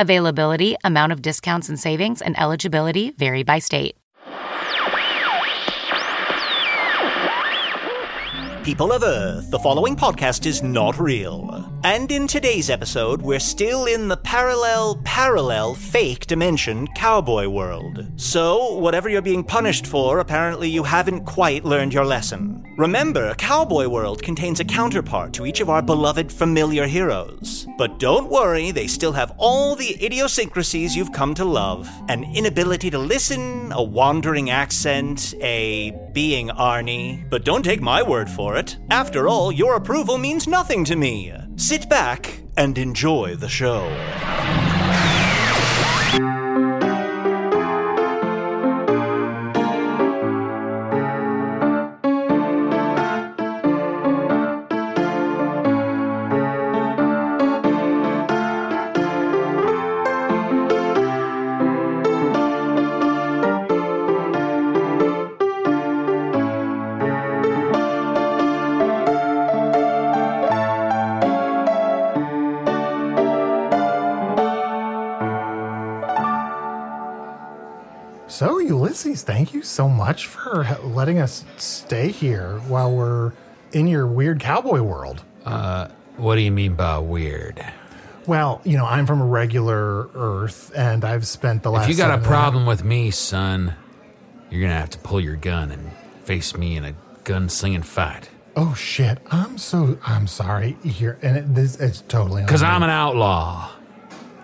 Availability, amount of discounts and savings, and eligibility vary by state. People of Earth, the following podcast is not real. And in today's episode, we're still in the parallel, fake dimension Cowboy World. So, whatever you're being punished for, apparently you haven't quite learned your lesson. Remember, Cowboy World contains a counterpart to each of our beloved familiar heroes. But don't worry, they still have all the idiosyncrasies you've come to love. An inability to listen, a wandering accent, a being Arnie. But don't take my word for it. After all, your approval means nothing to me. Sit back and enjoy the show. So, Ulysses, thank you so much for letting us stay here while we're in your weird cowboy world. What do you mean by weird? Well, I'm from a regular Earth, and I've spent the last... If you got a problem with me, son, you're going to have to pull your gun and face me in a gun-slinging fight. Oh, shit. I'm sorry. Here, and it's totally... Because I'm an outlaw.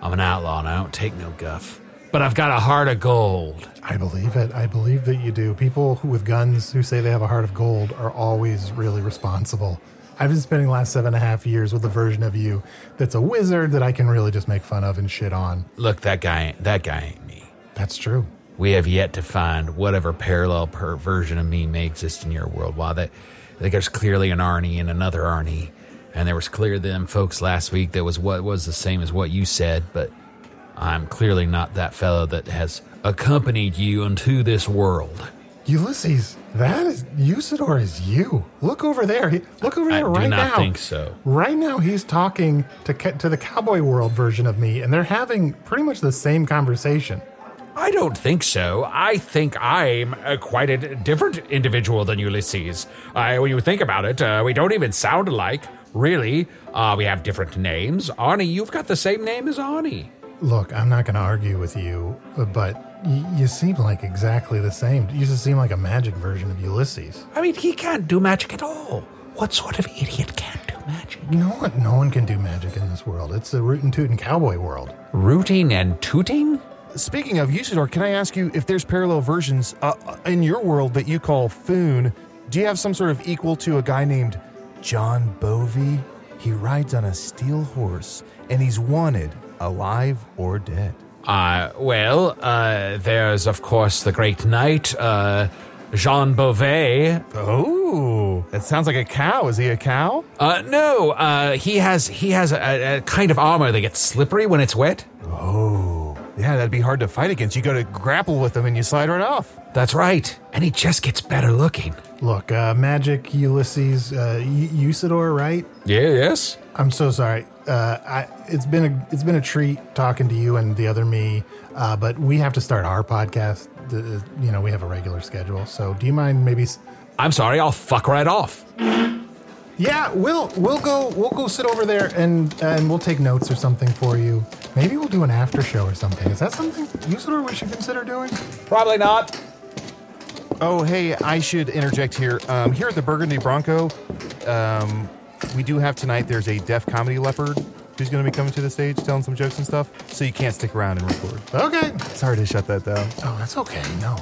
I'm an outlaw, and I don't take no guff. But I've got a heart of gold. I believe it. I believe that you do. People with guns who say they have a heart of gold are always really responsible. I've been spending the last 7.5 years with a version of you that's a wizard that I can really just make fun of and shit on. Look, that guy ain't me. That's true. We have yet to find whatever parallel version of me may exist in your world. While there's clearly an Arnie and another Arnie, and there was clear them folks last week that was what was the same as what you said, but... I'm clearly not that fellow that has accompanied you into this world. Ulysses, Usador is you. Look over there. Look over there right now. I do not think so. Right now he's talking to the Cowboy World version of me, and they're having pretty much the same conversation. I don't think so. I think I'm quite a different individual than Ulysses. When you think about it, we don't even sound alike, really. We have different names. Arnie, you've got the same name as Arnie. Look, I'm not going to argue with you, but you seem like exactly the same. You just seem like a magic version of Ulysses. I mean, he can't do magic at all. What sort of idiot can't do magic? You know what? No one can do magic in this world. It's the rootin' tootin' cowboy world. Rooting and tooting? Speaking of Usador, can I ask you if there's parallel versions in your world that you call Foon? Do you have some sort of equal to a guy named Jean Beauvais? He rides on a steel horse, and he's wanted... alive or dead? There's, of course, the great knight, Jean Beauvais. Oh? Ooh, that sounds like a cow. Is he a cow? No. He has a kind of armor that gets slippery when it's wet. Oh, yeah, that'd be hard to fight against. You got to grapple with him and you slide right off. That's right. And he just gets better looking. Look, Magic Ulysses Usador, right? Yeah. Yes. I'm so sorry. It's been a treat talking to you and the other me, but we have to start our podcast. You know, we have a regular schedule. So, do you mind maybe? I'm sorry. I'll fuck right off. Yeah, we'll go sit over there and we'll take notes or something for you. Maybe we'll do an after show or something. Is that something, Usador, we should consider doing? Probably not. Oh, hey, I should interject here. Here at the Burgundy Bronco, we do have tonight, there's a Deaf Comedy Leopard who's going to be coming to the stage telling some jokes and stuff, so you can't stick around and record. Okay. Sorry to shut that down. Oh, that's okay. No.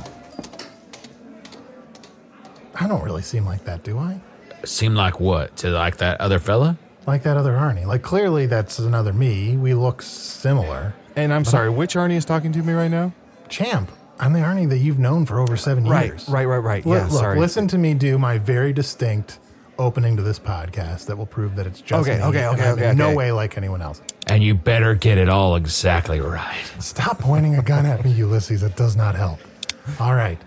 I don't really seem like that, do I? Seem like what? To like that other fella? Like that other Arnie. Like, clearly that's another me. We look similar. And I'm sorry, which Arnie is talking to me right now? Champ. I'm the Arnie that you've known for over 7 years. Right. Look, sorry. Listen to me do my very distinct opening to this podcast that will prove that it's just me, no way like anyone else. And you better get it all exactly right. Stop pointing a gun at me, Ulysses. That does not help. All right.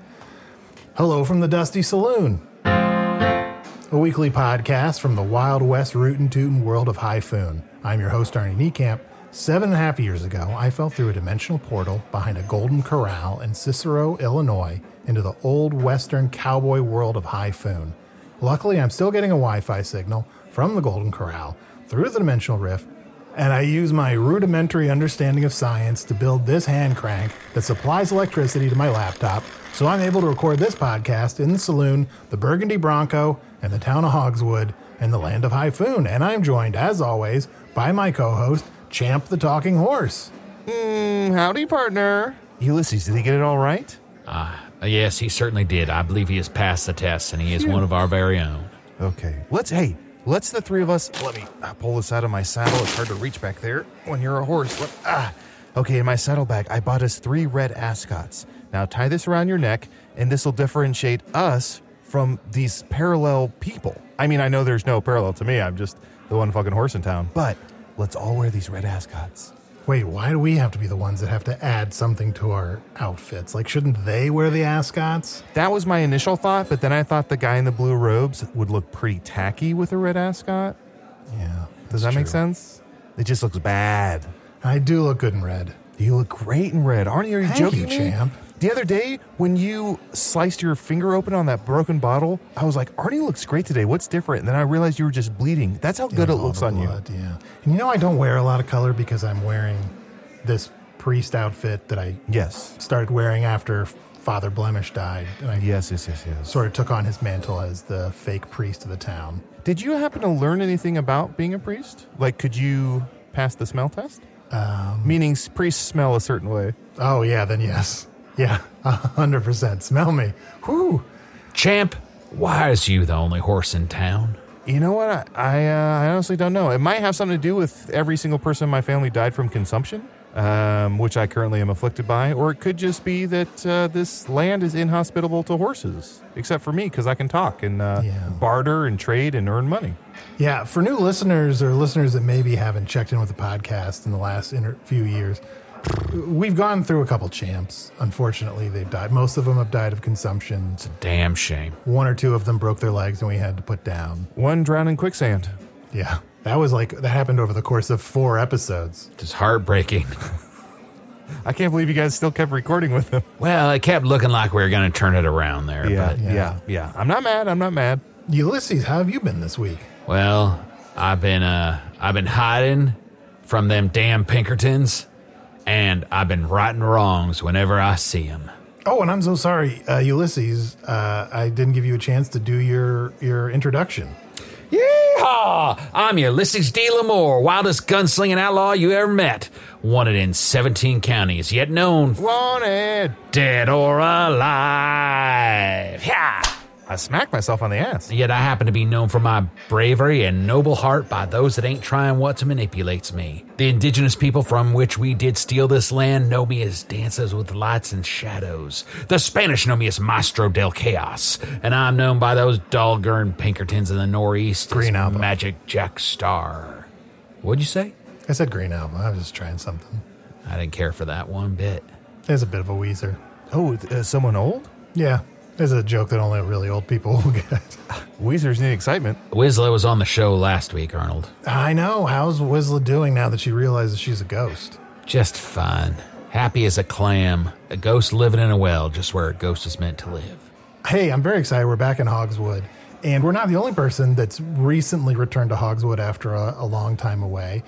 Hello from the Dusty Saloon, a weekly podcast from the Wild West rootin' tootin' world of Hy-Foon. I'm your host, Arnie Niekamp. 7.5 years ago, I fell through a dimensional portal behind a Golden Corral in Cicero, Illinois, into the old western cowboy world of Hy-Foon. Luckily, I'm still getting a Wi-Fi signal from the Golden Corral through the dimensional rift, and I use my rudimentary understanding of science to build this hand crank that supplies electricity to my laptop, so I'm able to record this podcast in the saloon, the Burgundy Bronco, and the town of Hogswood, and the land of Hy-Foon. And I'm joined, as always, by my co-host, Champ the Talking Horse. Howdy, partner. Ulysses, did he get it all right? Yes, he certainly did. I believe he has passed the test, and he is one of our very own. Okay. Let's the three of us... Let me pull this out of my saddle. It's hard to reach back there when you're a horse. Okay, in my saddlebag, I bought us 3 red ascots. Now tie this around your neck, and this will differentiate us from these parallel people. I mean, I know there's no parallel to me. I'm just the one fucking horse in town. But... let's all wear these red ascots. Wait, why do we have to be the ones that have to add something to our outfits? Like, shouldn't they wear the ascots? That was my initial thought, but then I thought the guy in the blue robes would look pretty tacky with a red ascot. Yeah. Does that make sense? It just looks bad. I do look good in red. You look great in red. Arnie, are you joking me? Thank you, Champ. The other day, when you sliced your finger open on that broken bottle, I was like, Arnie looks great today. What's different? And then I realized you were just bleeding. That's how good it looks on you. Yeah. And you know I don't wear a lot of color because I'm wearing this priest outfit that I started wearing after Father Blemish died. And I sort of took on his mantle as the fake priest of the town. Did you happen to learn anything about being a priest? Like, could you pass the smell test? Meaning priests smell a certain way. Oh, yeah, then yes. Yeah, 100%. Smell me. Whew. Champ, why is you the only horse in town? You know what? I honestly don't know. It might have something to do with every single person in my family died from consumption, which I currently am afflicted by. Or it could just be that this land is inhospitable to horses, except for me, because I can talk and barter and trade and earn money. Yeah, for new listeners or listeners that maybe haven't checked in with the podcast in the last few years, we've gone through a couple champs. Unfortunately, they've died. Most of them have died of consumption. It's a damn shame. One or two of them broke their legs and we had to put down. One drowned in quicksand. Yeah. That happened over the course of 4 episodes. Just heartbreaking. I can't believe you guys still kept recording with them. Well, it kept looking like we were going to turn it around there. Yeah. I'm not mad. Ulysses, how have you been this week? Well, I've been hiding from them damn Pinkertons. And I've been righting wrongs whenever I see him. Oh, and I'm so sorry, Ulysses. I didn't give you a chance to do your introduction. Yeehaw! I'm Ulysses D. L'Amour, wildest gunslinging outlaw you ever met. Wanted in 17 counties, yet known. Wanted. Dead or alive. Yeah. I smacked myself on the ass. Yet I happen to be known for my bravery and noble heart by those that ain't trying what to manipulates me. The indigenous people from which we did steal this land know me as Dances with Lights and Shadows. The Spanish know me as Maestro del Chaos. And I'm known by those dull-gurned Pinkertons in the Northeast Green as Album. Magic Jack Star. What'd you say? I said Green Album. I was just trying something. I didn't care for that one bit. There's a bit of a wheezer. Oh, someone old? Yeah. There's a joke that only really old people will get. Weezers need excitement. Wisla was on the show last week, Arnold. I know. How's Wisla doing now that she realizes she's a ghost? Just fine. Happy as a clam. A ghost living in a well, just where a ghost is meant to live. Hey, I'm very excited. We're back in Hogswood. And we're not the only person that's recently returned to Hogswood after a long time away.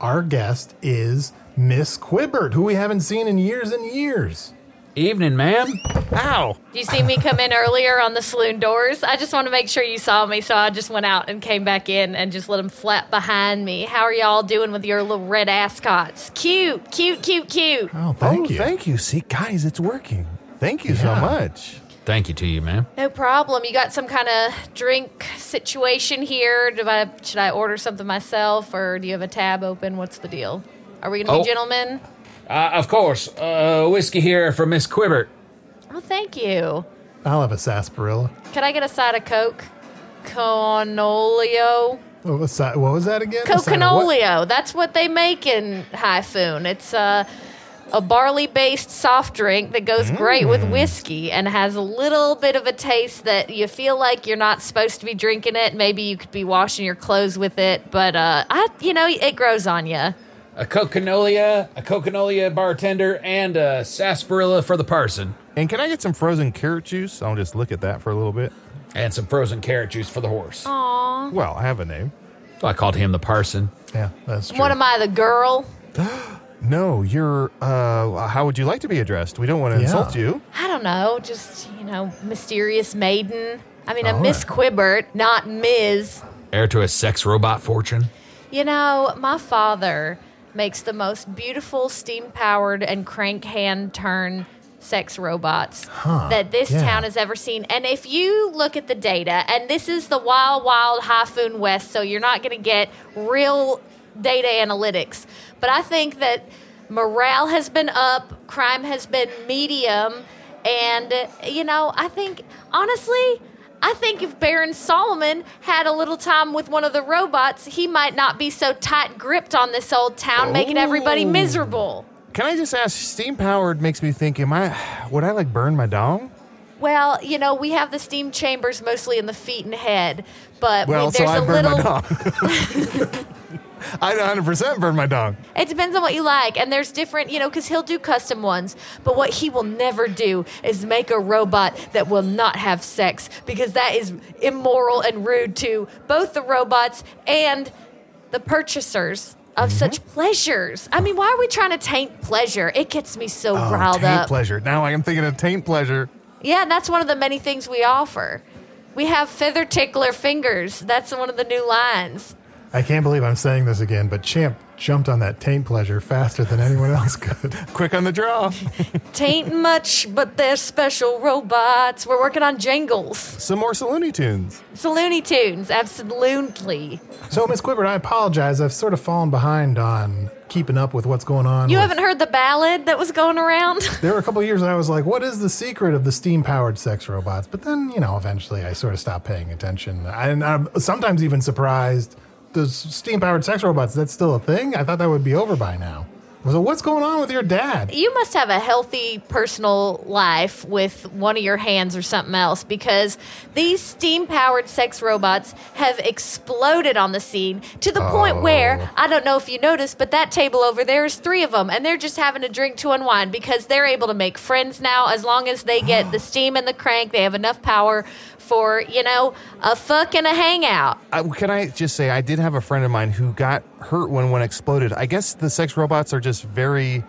Our guest is Miss Quibbert, who we haven't seen in years and years. Evening, ma'am. Ow. Do you see me come in earlier on the saloon doors? I just want to make sure you saw me, so I just went out and came back in and just let them flap behind me. How are y'all doing with your little red ascots? Cute, cute, cute, cute. Oh, thank you. Thank you. See, guys, it's working. Thank you so much. Thank you to you, ma'am. No problem. You got some kind of drink situation here? Should I order something myself, or do you have a tab open? What's the deal? Are we going to be gentlemen? Of course. Whiskey here for Miss Quibbert. Oh, thank you. I'll have a sarsaparilla. Can I get a side of Coke? Coconolio. What was that again? Coconolio. What? That's what they make in Hy-Foon. It's a barley-based soft drink that goes great with whiskey and has a little bit of a taste that you feel like you're not supposed to be drinking it. Maybe you could be washing your clothes with it, but it grows on you. A Coconolio bartender, and a sarsaparilla for the person. And can I get some frozen carrot juice? I'll just look at that for a little bit. And some frozen carrot juice for the horse. Aww. Well, I have a name. I called him the parson. Yeah, that's true. What am I, the girl? No, you're, how would you like to be addressed? We don't want to insult you. I don't know, just, mysterious maiden. I mean, a Miss Quibbert, not Ms. Heir to a sex robot fortune? My father makes the most beautiful steam-powered and crank hand-turn sex robots that this town has ever seen. And if you look at the data, and this is the wild, wild Hy-Foon West, so you're not going to get real data analytics. But I think that morale has been up, crime has been medium, and, I think, honestly, if Baron Solomon had a little time with one of the robots, he might not be so tight-gripped on this old town, making everybody miserable. Can I just ask, steam-powered makes me think, would I like burn my dong? Well, we have the steam chambers mostly in the feet and head, but my dong. I 100% burn my dong. It depends on what you like. And there's different, because he'll do custom ones. But what he will never do is make a robot that will not have sex, because that is immoral and rude to both the robots and the purchasers of such pleasures. I mean, why are we trying to taint pleasure? It gets me so riled up. Taint pleasure. Now I am thinking of taint pleasure. Yeah, and that's one of the many things we offer. We have feather tickler fingers. That's one of the new lines. I can't believe I'm saying this again, but Champ jumped on that taint pleasure faster than anyone else could. Quick on the draw. Taint much, but they're special robots. We're working on jingles. Some more Saloonie Tunes. Saloonie Tunes, absolutely. So, Miss Quibbert, I apologize. I've sort of fallen behind on keeping up with what's going on. You haven't heard the ballad that was going around? There were a couple of years that I was like, what is the secret of the steam-powered sex robots? But then, eventually I sort of stopped paying attention. And I'm sometimes even surprised. Those steam-powered sex robots, that's still a thing? I thought that would be over by now. So what's going on with your dad? You must have a healthy personal life with one of your hands or something else, because these steam-powered sex robots have exploded on the scene to the point where, I don't know if you noticed, but that table over there is 3 of them, and they're just having a drink to unwind because they're able to make friends now as long as they get the steam and the crank. They have enough power for, a fuck and a hangout. Can I just say, I did have a friend of mine who got hurt when one exploded. I guess the sex robots are just very,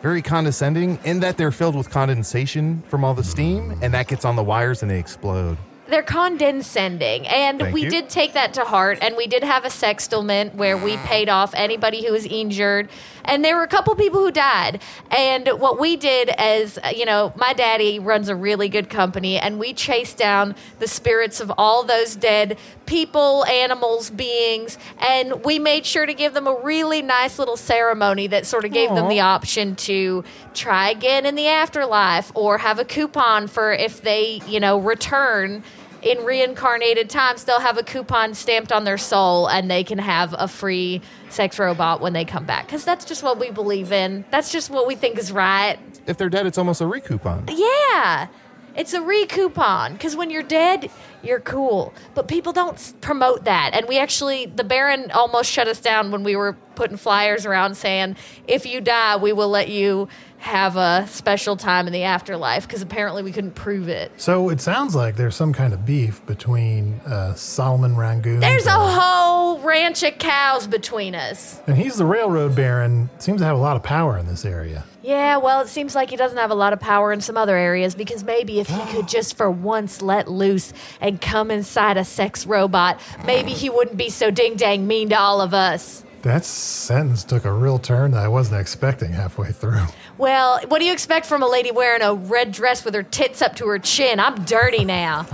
very condescending in that they're filled with condensation from all the steam, and that gets on the wires and they explode. They're condescending. And we did take that to heart, and we did have a sextilment where we paid off anybody who was injured. And there were a couple people who died. And what we did is, you know, my daddy runs a really good company, and we chased down the spirits of all those dead people, animals, beings, and we made sure to give them a really nice little ceremony that sort of gave them the option to try again in the afterlife or have a coupon for if they, you know, return in reincarnated times, they'll have a coupon stamped on their soul and they can have a free sex robot when they come back. Because that's just what we believe in. That's just what we think is right. If they're dead, it's almost a re-coupon. Yeah. It's a re-coupon. Because when you're dead, you're cool. But people don't promote that. And we actually, the Baron almost shut us down when we were putting flyers around saying, if you die, we will let you have a special time in the afterlife, because apparently we couldn't prove it. So it sounds like there's some kind of beef between Solomon Rangoon. There's a whole ranch of cows between us. And he's the railroad baron. Seems to have a lot of power in this area. Yeah, well, it seems like he doesn't have a lot of power in some other areas, because maybe if he could just for once let loose and come inside a sex robot, maybe he wouldn't be so ding-dang mean to all of us. That sentence took a real turn that I wasn't expecting halfway through. Well, what do you expect from a lady wearing a red dress with her tits up to her chin? I'm dirty now.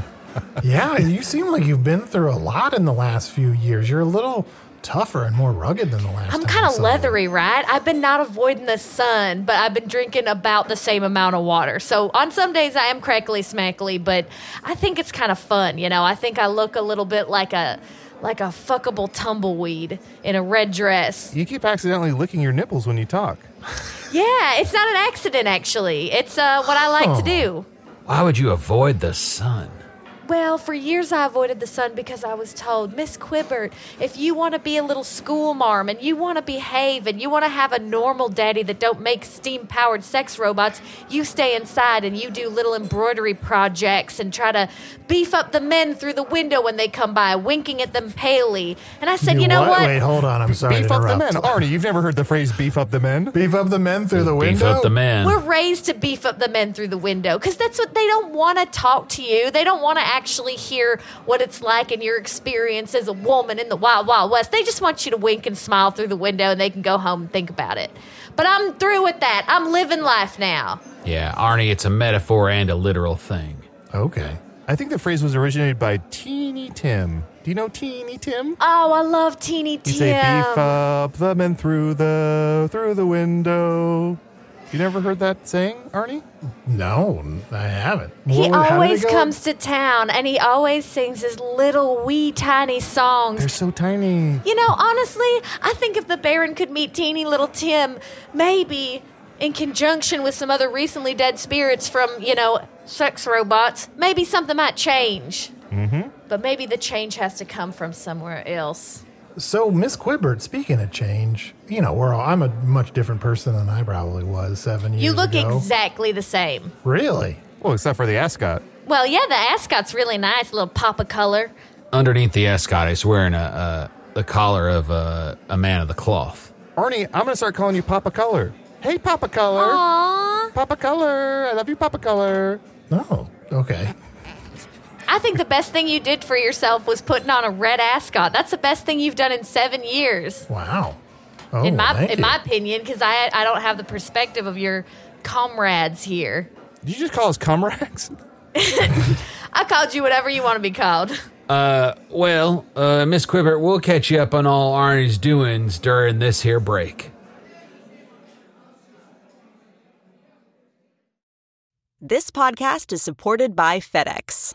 Yeah, you seem like you've been through a lot in the last few years. You're a little tougher and more rugged than the last time. I'm kind of leathery, right? I've been not avoiding the sun, but I've been drinking about the same amount of water. So on some days I am crackly smackly, but I think it's kind of fun, you know? I think I look a little bit like a fuckable tumbleweed in a red dress. You keep accidentally licking your nipples when you talk. Yeah, it's not an accident, actually. It's what I like to do. Why would you avoid the sun? Well, for years I avoided the sun because I was told, Miss Quibbert, if you want to be a little school marm and you want to behave and you want to have a normal daddy that don't make steam-powered sex robots, you stay inside and you do little embroidery projects and try to beef up the men through the window when they come by, winking at them palely. And I said, you know what? Wait, hold on. I'm sorry to interrupt. Beef up the men. Arnie, you've never heard the phrase beef up the men? Beef up the men through the window? Beef up the men. We're raised to beef up the men through the window because that's what they don't want to talk to you. They don't want to actually hear what it's like in your experience as a woman in the wild, wild west. They just want you to wink and smile through the window and they can go home and think about it. But I'm through with that. I'm living life now. Yeah, Arnie, it's a metaphor and a literal thing. Okay. I think the phrase was originated by Teeny Tim. Do you know Teeny Tim? Oh, I love Teeny Tim. You say, beef up the men through the window. You never heard that saying, Arnie? No, I haven't. He always comes to town, and he always sings his little wee tiny songs. They're so tiny. You know, honestly, I think if the Baron could meet teeny little Tim, maybe in conjunction with some other recently dead spirits from, you know, sex robots, maybe something might change. Mm-hmm. But maybe the change has to come from somewhere else. So, Miss Quibbert, speaking of change, you know, I'm a much different person than I probably was 7 years ago. You look exactly the same. Really? Well, except for the ascot. Well, yeah, the ascot's really nice, a little pop of color. Underneath the ascot, he's wearing the collar of a man of the cloth. Arnie, I'm going to start calling you Papa Color. Hey, Papa Color. Aww. Papa Color. I love you, Papa Color. Oh, okay. I think the best thing you did for yourself was putting on a red ascot. That's the best thing you've done in 7 years. Wow. Oh, in my opinion, because I don't have the perspective of your comrades here. Did you just call us comrades? I called you whatever you want to be called. Well, Miss Quibbert, we'll catch you up on all Arnie's doings during this here break. This podcast is supported by FedEx.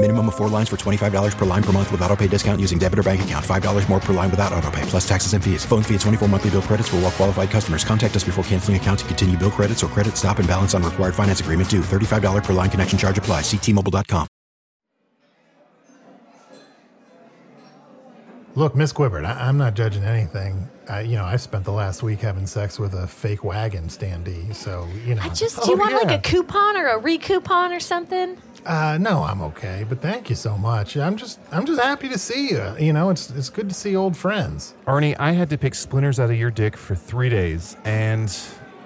Minimum of 4 lines for $25 per line per month with auto-pay discount using debit or bank account. $5 more per line without auto-pay, plus taxes and fees. Phone fee at 24 monthly bill credits for well qualified customers. Contact us before canceling account to continue bill credits or credit stop and balance on required finance agreement due. $35 per line connection charge applies. See T-Mobile.com. Look, Miss Quibbert, I'm not judging anything. I spent the last week having sex with a fake wagon standee, so, Do you want like a coupon or a re-coupon or something? No, I'm okay, but thank you so much. I'm just happy to see you. It's good to see old friends. Arnie, I had to pick splinters out of your dick for 3 days, and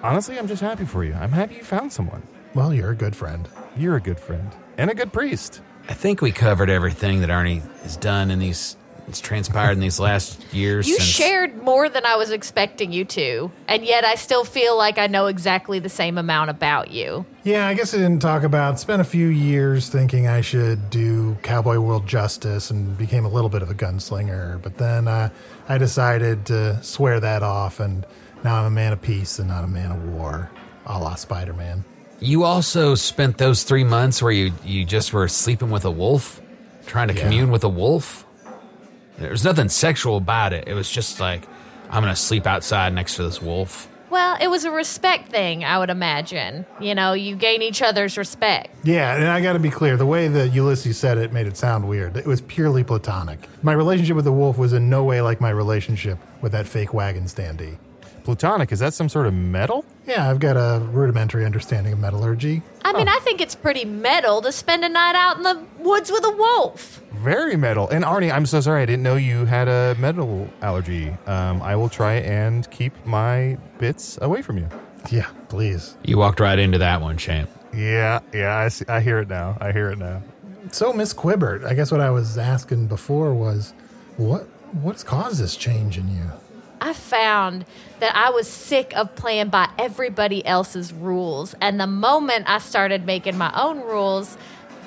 honestly, I'm just happy for you. I'm happy you found someone. Well, you're a good friend. You're a good friend. And a good priest. I think we covered everything that Arnie has done in these... It's transpired in these last years. You shared more than I was expecting you to, and yet I still feel like I know exactly the same amount about you. Yeah, I guess I didn't talk about... Spent a few years thinking I should do Cowboy World justice and became a little bit of a gunslinger, but then I decided to swear that off, and now I'm a man of peace and not a man of war, a la Spider-Man. You also spent those 3 months where you just were sleeping with a wolf, trying to commune with a wolf. There was nothing sexual about it. It was just like, I'm going to sleep outside next to this wolf. Well, it was a respect thing, I would imagine. You gain each other's respect. Yeah, and I got to be clear. The way that Ulysses said it made it sound weird. It was purely platonic. My relationship with the wolf was in no way like my relationship with that fake wagon standee. Platonic, is that some sort of metal? Yeah, I've got a rudimentary understanding of metallurgy. I think it's pretty metal to spend a night out in the woods with a wolf. Very metal. And Arnie, I'm so sorry, I didn't know you had a metal allergy. I will try and keep my bits away from you. Yeah, please. You walked right into that one, Champ. Yeah, I hear it now. So, Miss Quibbert, I guess what I was asking before was, what's caused this change in you? I found that I was sick of playing by everybody else's rules. And the moment I started making my own rules,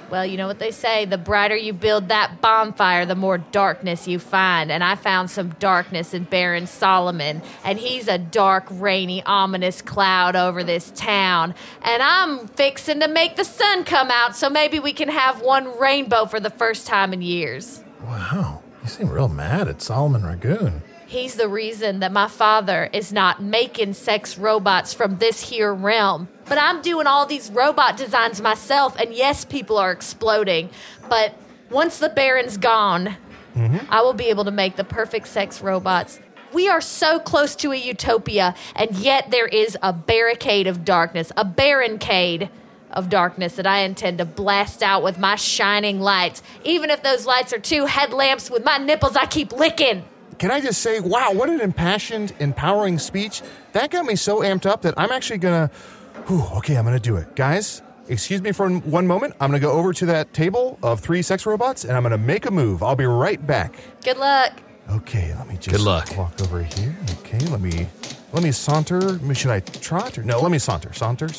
well, you know what they say, the brighter you build that bonfire, the more darkness you find. And I found some darkness in Baron Solomon. And he's a dark, rainy, ominous cloud over this town. And I'm fixing to make the sun come out, so maybe we can have one rainbow for the first time in years. Wow, you seem real mad at Solomon Ragoon. He's the reason that my father is not making sex robots from this here realm. But I'm doing all these robot designs myself, and yes, people are exploding. But once the Baron's gone, I will be able to make the perfect sex robots. We are so close to a utopia, and yet there is a barricade of darkness, a barricade of darkness that I intend to blast out with my shining lights. Even if those lights are two headlamps with my nipples I keep licking. Can I just say, wow, what an impassioned, empowering speech. That got me so amped up that I'm actually going to, okay, I'm going to do it. Guys, excuse me for one moment. I'm going to go over to that table of 3 sex robots, and I'm going to make a move. I'll be right back. Good luck. Okay, let me just walk over here. Okay, let me saunter. Should I trot? No, let me saunter. Saunter.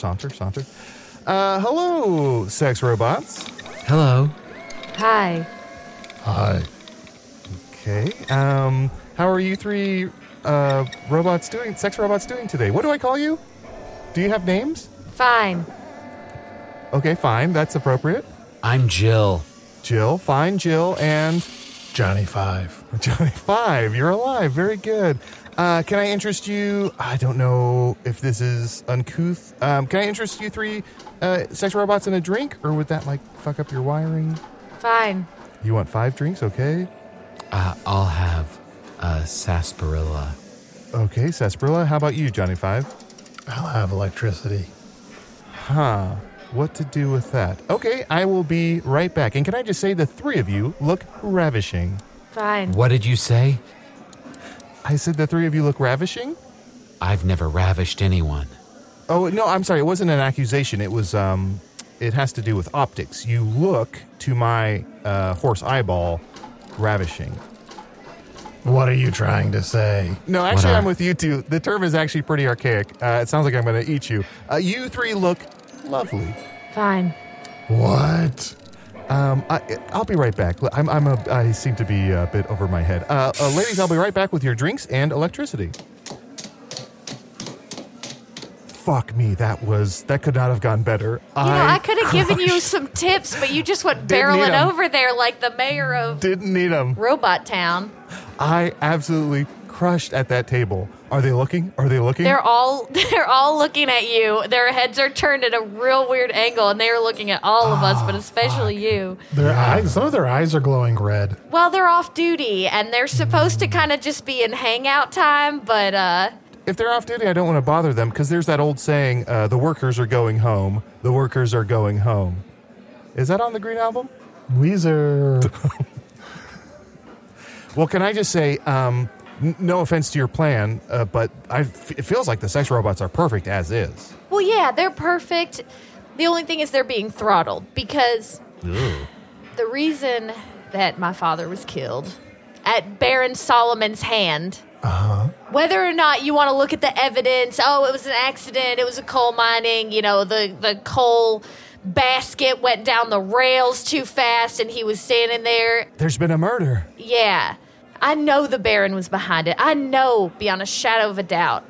Hello, sex robots. Hello. Hi. Okay, how are you 3 sex robots doing today? What do I call you? Do you have names? Fine. Okay, fine, that's appropriate. I'm Jill. Jill, fine, Jill, and... Johnny Five. Johnny Five, you're alive, very good. Can I interest you, I don't know if this is uncouth, can I interest you 3 sex robots in a drink, or would that, fuck up your wiring? Fine. You want 5 drinks, okay. I'll have a sarsaparilla. Okay, sarsaparilla. How about you, Johnny Five? I'll have electricity. Huh. What to do with that? Okay, I will be right back. And can I just say the 3 of you look ravishing? Fine. What did you say? I said the 3 of you look ravishing? I've never ravished anyone. Oh, no, I'm sorry. It wasn't an accusation. It was, it has to do with optics. You look to my horse eyeball... ravishing. What are you trying to say? No, actually, I'm with you two. The term is actually pretty archaic. It sounds like I'm going to eat you. You 3 look lovely. Fine. What? I'll be right back. I seem to be a bit over my head. Ladies, I'll be right back with your drinks and electricity. Fuck me, that could not have gone better. I could have given you some tips, but you just went barreling over there like the mayor of didn't need 'em. Robot Town. I absolutely crushed at that table. Are they looking? Are they looking? They're all looking at you. Their heads are turned at a real weird angle, and they are looking at all of us, but especially you. Some of their eyes are glowing red. Well, they're off duty, and they're supposed to kind of just be in hangout time, but if they're off duty, I don't want to bother them, because there's that old saying, the workers are going home. The workers are going home. Is that on the Green Album? Weezer. Well, can I just say, no offense to your plan, but it feels like the sex robots are perfect as is. Well, yeah, they're perfect. The only thing is they're being throttled, because the reason that my father was killed at Baron Solomon's hand... Uh-huh. Whether or not you want to look at the evidence, it was an accident, it was a coal mining, the coal basket went down the rails too fast and he was standing there. There's been a murder. Yeah. I know the Baron was behind it. I know beyond a shadow of a doubt.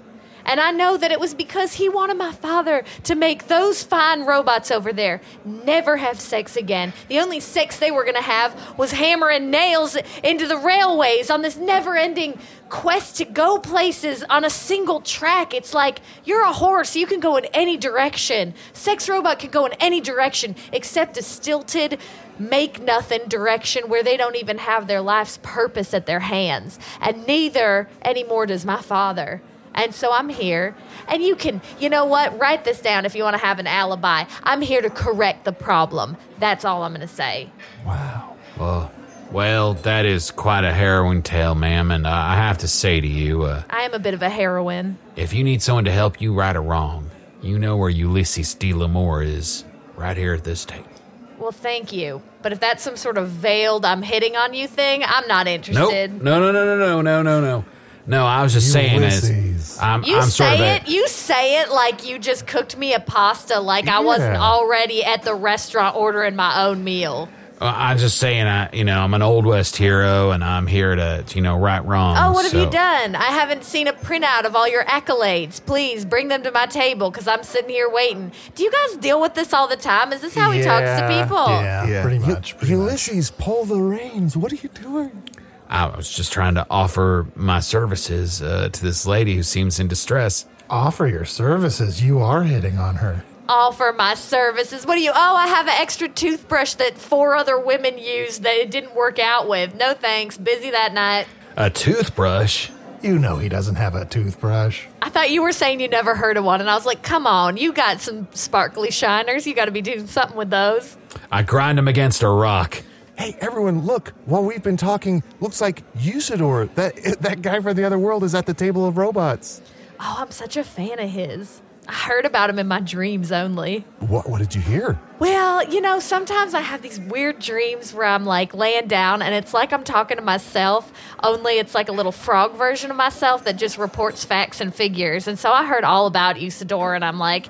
And I know that it was because he wanted my father to make those fine robots over there never have sex again. The only sex they were going to have was hammering nails into the railways on this never-ending quest to go places on a single track. It's like, you're a horse. You can go in any direction. Sex robot can go in any direction except a stilted, make-nothing direction where they don't even have their life's purpose at their hands. And neither anymore does my father. And so I'm here, and you can, you know what, write this down if you want to have an alibi. I'm here to correct the problem. That's all I'm going to say. Wow. Well, that is quite a harrowing tale, ma'am, and I have to say to you... I am a bit of a heroine. If you need someone to help you right or wrong, you know where Ulysses D. L'Amour is, right here at this table. Well, thank you. But if that's some sort of veiled I'm hitting on you thing, I'm not interested. Nope. No. No, I was just saying as you say it like you just cooked me a pasta, like I wasn't already at the restaurant ordering my own meal. I was just saying, I'm an Old West hero, and I'm here to, right wrongs. Oh, what have you done? I haven't seen a printout of all your accolades. Please bring them to my table, because I'm sitting here waiting. Do you guys deal with this all the time? Is this how he talks to people? Yeah, pretty much. Ulysses, pull the reins. What are you doing? I was just trying to offer my services to this lady who seems in distress. Offer your services? You are hitting on her. Offer my services? What do you... Oh, I have an extra toothbrush that 4 other women used that it didn't work out with. No thanks. Busy that night. A toothbrush? You know he doesn't have a toothbrush. I thought you were saying you never heard of one, and I was like, come on, you got some sparkly shiners. You got to be doing something with those. I grind them against a rock. Hey, everyone, look, while we've been talking, looks like Usador, that guy from the other world, is at the table of robots. Oh, I'm such a fan of his. I heard about him in my dreams only. What did you hear? Well, sometimes I have these weird dreams where I'm, like, laying down, and it's like I'm talking to myself, only it's like a little frog version of myself that just reports facts and figures. And so I heard all about Usador, and I'm like...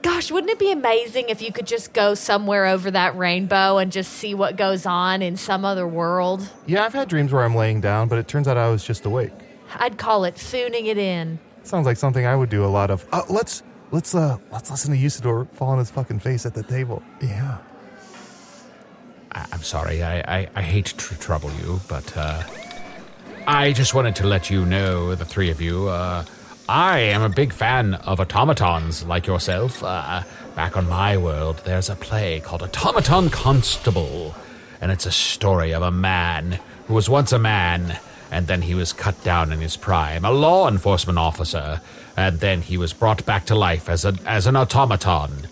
Gosh, wouldn't it be amazing if you could just go somewhere over that rainbow and just see what goes on in some other world? Yeah, I've had dreams where I'm laying down, but it turns out I was just awake. I'd call it fooning it in. Sounds like something I would do a lot of. Let's listen to Usador fall on his fucking face at the table. Yeah. I'm sorry. I hate to trouble you, but I just wanted to let you know, the three of you, I am a big fan of automatons like yourself. Back on my world, there's a play called Automaton Constable, and it's a story of a man who was once a man, and then he was cut down in his prime, a law enforcement officer, and then he was brought back to life as an automaton,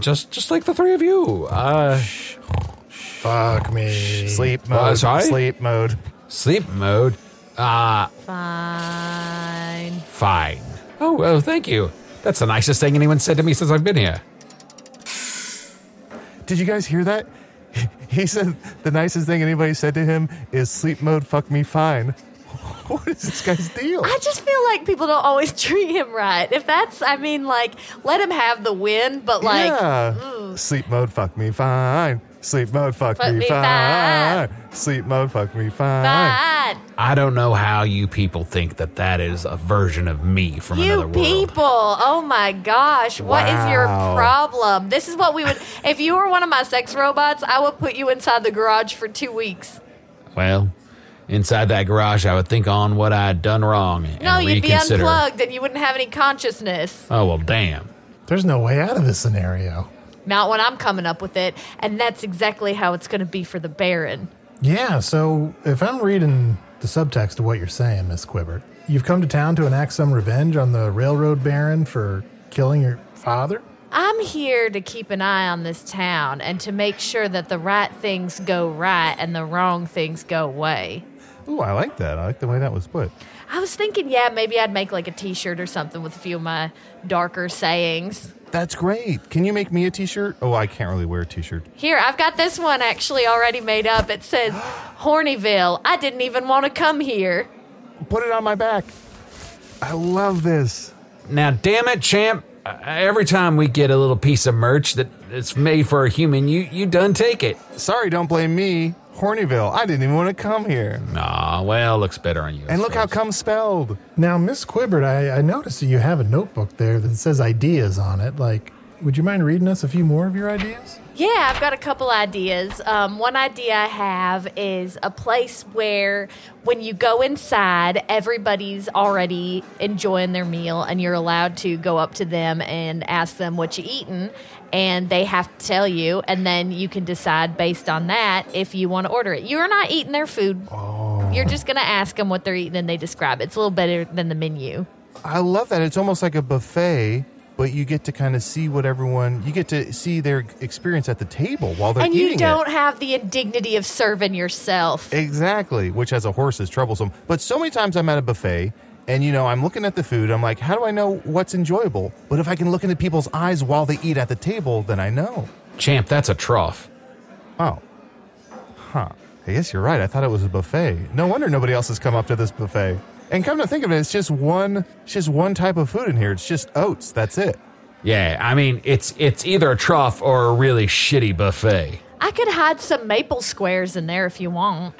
just like the three of you. Fuck me. Sleep mode. Sorry? Sleep mode. Sleep mode. Fine. Oh, well, thank you. That's the nicest thing anyone said to me since I've been here. Did you guys hear that? He said the nicest thing anybody said to him is sleep mode, fuck me, fine. What is this guy's deal? I just feel like people don't always treat him right. If that's, let him have the win, but like... Yeah. Sleep mode, fuck me, fine. Sleep mode, fuck me fine. Sleep mode, fuck me fine. I don't know how you people think that that is a version of me from another world. You people, oh my gosh, what is your problem? This is what we would, if you were one of my sex robots, I would put you inside the garage for 2 weeks. Well, inside that garage, I would think on what I had done wrong and reconsider. No, you'd be unplugged and you wouldn't have any consciousness. Oh, well, damn. There's no way out of this scenario. Not when I'm coming up with it, and that's exactly how it's going to be for the Baron. Yeah, so if I'm reading the subtext of what you're saying, Miss Quibbert, you've come to town to enact some revenge on the railroad Baron for killing your father? I'm here to keep an eye on this town and to make sure that the right things go right and the wrong things go away. Ooh, I like that. I like the way that was put. I was thinking, yeah, maybe I'd make like a T-shirt or something with a few of my darker sayings. That's great. Can you make me a T-shirt? Oh, I can't really wear a T-shirt. Here, I've got this one actually already made up. It says, Hornyville, I didn't even want to come here. Put it on my back. I love this. Now, damn it, Champ. Every time we get a little piece of merch that it's made for a human, you done take it. Sorry, don't blame me. Hornyville, I didn't even want to come here. Nah, well, looks better on you. And look how come spelled. Now, Miss Quibbert, I noticed that you have a notebook there that says ideas on it. Like, would you mind reading us a few more of your ideas? Yeah, I've got a couple ideas. One idea I have is a place where when you go inside, everybody's already enjoying their meal, and you're allowed to go up to them and ask them what you eating, and they have to tell you, and then you can decide based on that if you want to order it. You're not eating their food. Oh. You're just going to ask them what they're eating, and they describe it. It's a little better than the menu. I love that. It's almost like a buffet, but you get to kind of see what everyone... You get to see their experience at the table while they're eating it. And you don't have the indignity of serving yourself. Exactly, which as a horse is troublesome. But so many times I'm at a buffet... And, you know, I'm looking at the food. I'm like, how do I know what's enjoyable? But if I can look into people's eyes while they eat at the table, then I know. Champ, that's a trough. Oh. Huh. I guess you're right. I thought it was a buffet. No wonder nobody else has come up to this buffet. And come to think of it, it's just one type of food in here. It's just oats. That's it. Yeah, I mean, it's either a trough or a really shitty buffet. I could hide some maple squares in there if you want.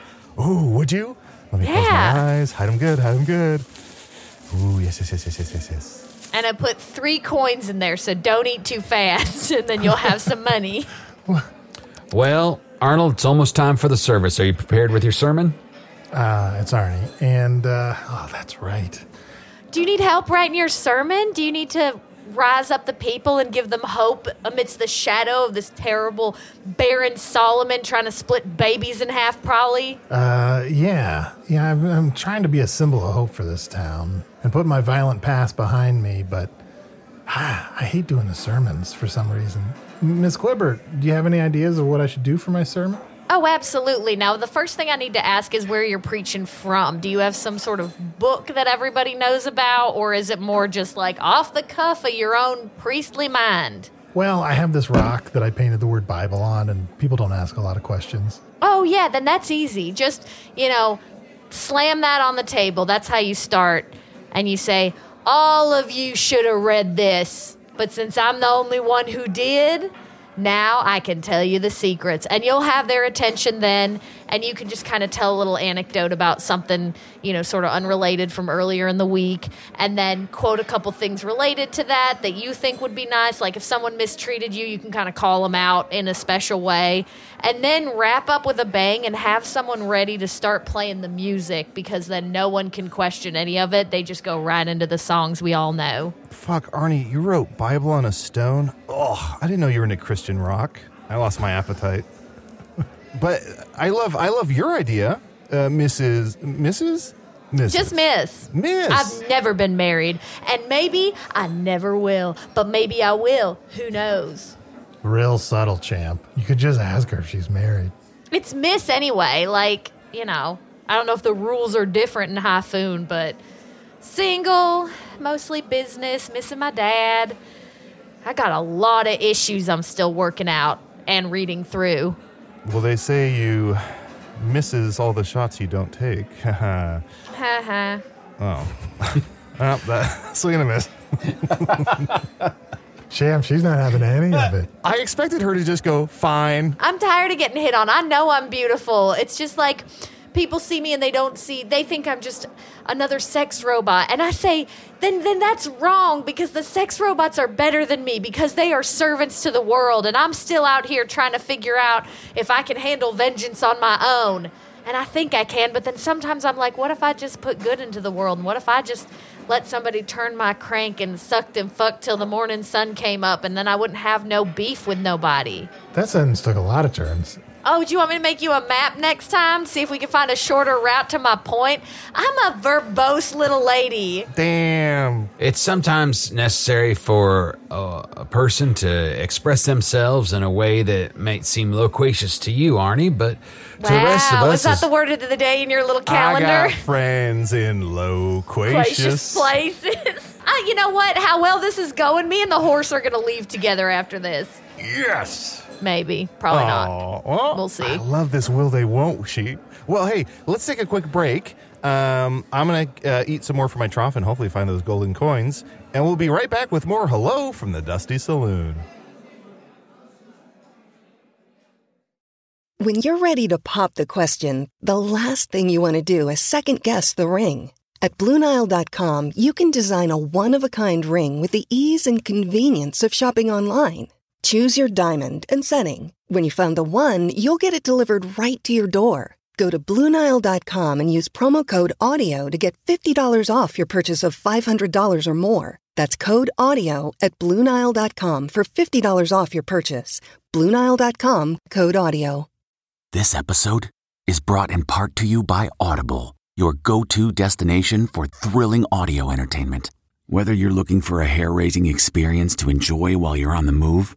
Ooh, would you? Let me close my eyes. Hide them good. Hide them good. Ooh, yes. And I put 3 coins in there, so don't eat too fast, and then you'll have some money. Well, Arnold, it's almost time for the service. Are you prepared with your sermon? It's Arnie. And, that's right. Do you need help writing your sermon? Do you need to rise up the people and give them hope amidst the shadow of this terrible Baron Solomon trying to split babies in half, probably? Yeah, I'm trying to be a symbol of hope for this town. And put my violent past behind me, but I hate doing the sermons for some reason. Miss Quibbert, do you have any ideas of what I should do for my sermon? Oh, absolutely. Now, the first thing I need to ask is where you're preaching from. Do you have some sort of book that everybody knows about, or is it more just like off the cuff of your own priestly mind? Well, I have this rock that I painted the word Bible on, and people don't ask a lot of questions. Oh, yeah, then that's easy. Just, slam that on the table. That's how you start. And you say, all of you should have read this, but since I'm the only one who did, now I can tell you the secrets. And you'll have their attention then, and you can just kind of tell a little anecdote about something, sort of unrelated from earlier in the week, and then quote a couple things related to that you think would be nice. Like if someone mistreated you, you can kind of call them out in a special way. And then wrap up with a bang and have someone ready to start playing the music, because then no one can question any of it. They just go right into the songs we all know. Fuck, Arnie, you wrote Bible on a stone? Oh, I didn't know you were into Christian rock. I lost my appetite. But I love your idea, Mrs. Just Miss. I've never been married, and maybe I never will, but maybe I will. Who knows? Real subtle, Champ. You could just ask her if she's married. It's Miss anyway. Like, I don't know if the rules are different in Hy-Foon, but single, mostly business, missing my dad. I got a lot of issues I'm still working out and reading through. Well, they say you misses all the shots you don't take. Ha ha. Oh. Swing and a miss. Champ, she's not having any of it. I expected her to just go, fine. I'm tired of getting hit on. I know I'm beautiful. It's just like people see me and they don't see. They think I'm just another sex robot. And I say, then that's wrong, because the sex robots are better than me because they are servants to the world. And I'm still out here trying to figure out if I can handle vengeance on my own. And I think I can, but then sometimes I'm like, what if I just put good into the world? And what if I just let somebody turn my crank and sucked and fucked till the morning sun came up, and then I wouldn't have no beef with nobody? That sentence took a lot of turns. Oh, do you want me to make you a map next time? See if we can find a shorter route to my point? I'm a verbose little lady. Damn. It's sometimes necessary for a person to express themselves in a way that might seem loquacious to you, Arnie, but wow, to the rest of us... Wow, is that the word of the day in your little calendar? I got friends in loquacious places. You know what? How well this is going. Me and the horse are going to leave together after this. Yes. Maybe. Probably not. Well, we'll see. I love this will they, won't she? Well, hey, let's take a quick break. I'm going to eat some more from my trough and hopefully find those golden coins. And we'll be right back with more Hello from the Dusty Saloon. When you're ready to pop the question, the last thing you want to do is second-guess the ring. At BlueNile.com, you can design a one-of-a-kind ring with the ease and convenience of shopping online. Choose your diamond and setting. When you find the one, you'll get it delivered right to your door. Go to BlueNile.com and use promo code AUDIO to get $50 off your purchase of $500 or more. That's code AUDIO at BlueNile.com for $50 off your purchase. BlueNile.com, code AUDIO. This episode is brought in part to you by Audible, your go-to destination for thrilling audio entertainment. Whether you're looking for a hair-raising experience to enjoy while you're on the move,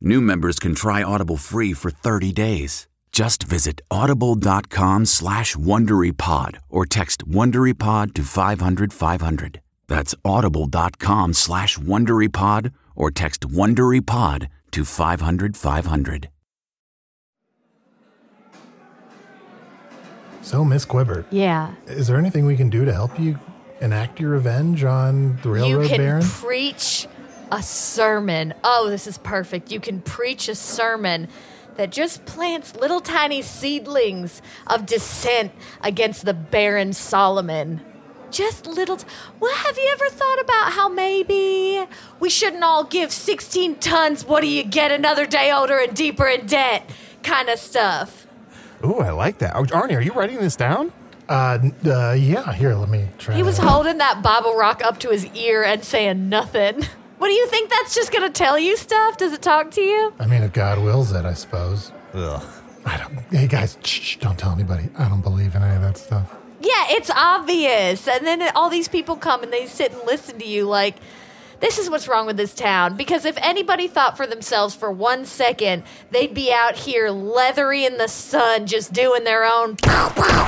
new members can try Audible free for 30 days. Just visit audible.com/WonderyPod or text WonderyPod to 500-500. That's audible.com/WonderyPod or text WonderyPod to 500-500. So, Miss Quibbert. Yeah. Is there anything we can do to help you enact your revenge on the railroad baron? You can preach a sermon. Oh, this is perfect. You can preach a sermon that just plants little tiny seedlings of dissent against the Baron Solomon. Just little... Well, have you ever thought about how maybe we shouldn't all give 16 tons, what do you get, another day older and deeper in debt kind of stuff? Ooh, I like that. Arnie, are you writing this down? Yeah, here, let me try. He was holding that bobble rock up to his ear and saying nothing. What do you think? That's just going to tell you stuff? Does it talk to you? I mean, if God wills it, I suppose. Ugh. Hey, guys, shh, don't tell anybody. I don't believe in any of that stuff. Yeah, it's obvious. And then all these people come and they sit and listen to you like, this is what's wrong with this town. Because if anybody thought for themselves for 1 second, they'd be out here leathery in the sun, just doing their own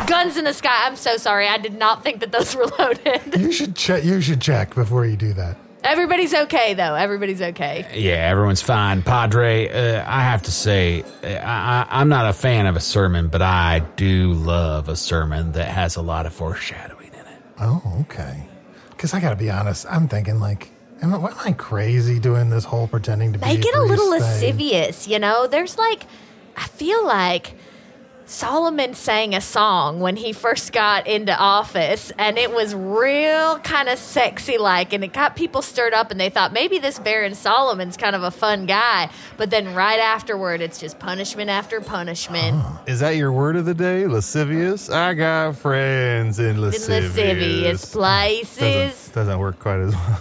guns in the sky. I'm so sorry. I did not think that those were loaded. You should check before you do that. Everybody's okay, though. Everybody's okay. Yeah, everyone's fine. Padre, I have to say, I'm not a fan of a sermon, but I do love a sermon that has a lot of foreshadowing in it. Oh, okay. Because I got to be honest, I'm thinking like, am I crazy doing this whole pretending to be a priest? They get a little lascivious, you know? There's like, I feel like Solomon sang a song when he first got into office, and it was real kind of sexy-like, and it got people stirred up, and they thought, maybe this Baron Solomon's kind of a fun guy. But then right afterward, it's just punishment after punishment. Oh. Is that your word of the day, lascivious? I got friends in lascivious. In lascivious places. Doesn't work quite as well.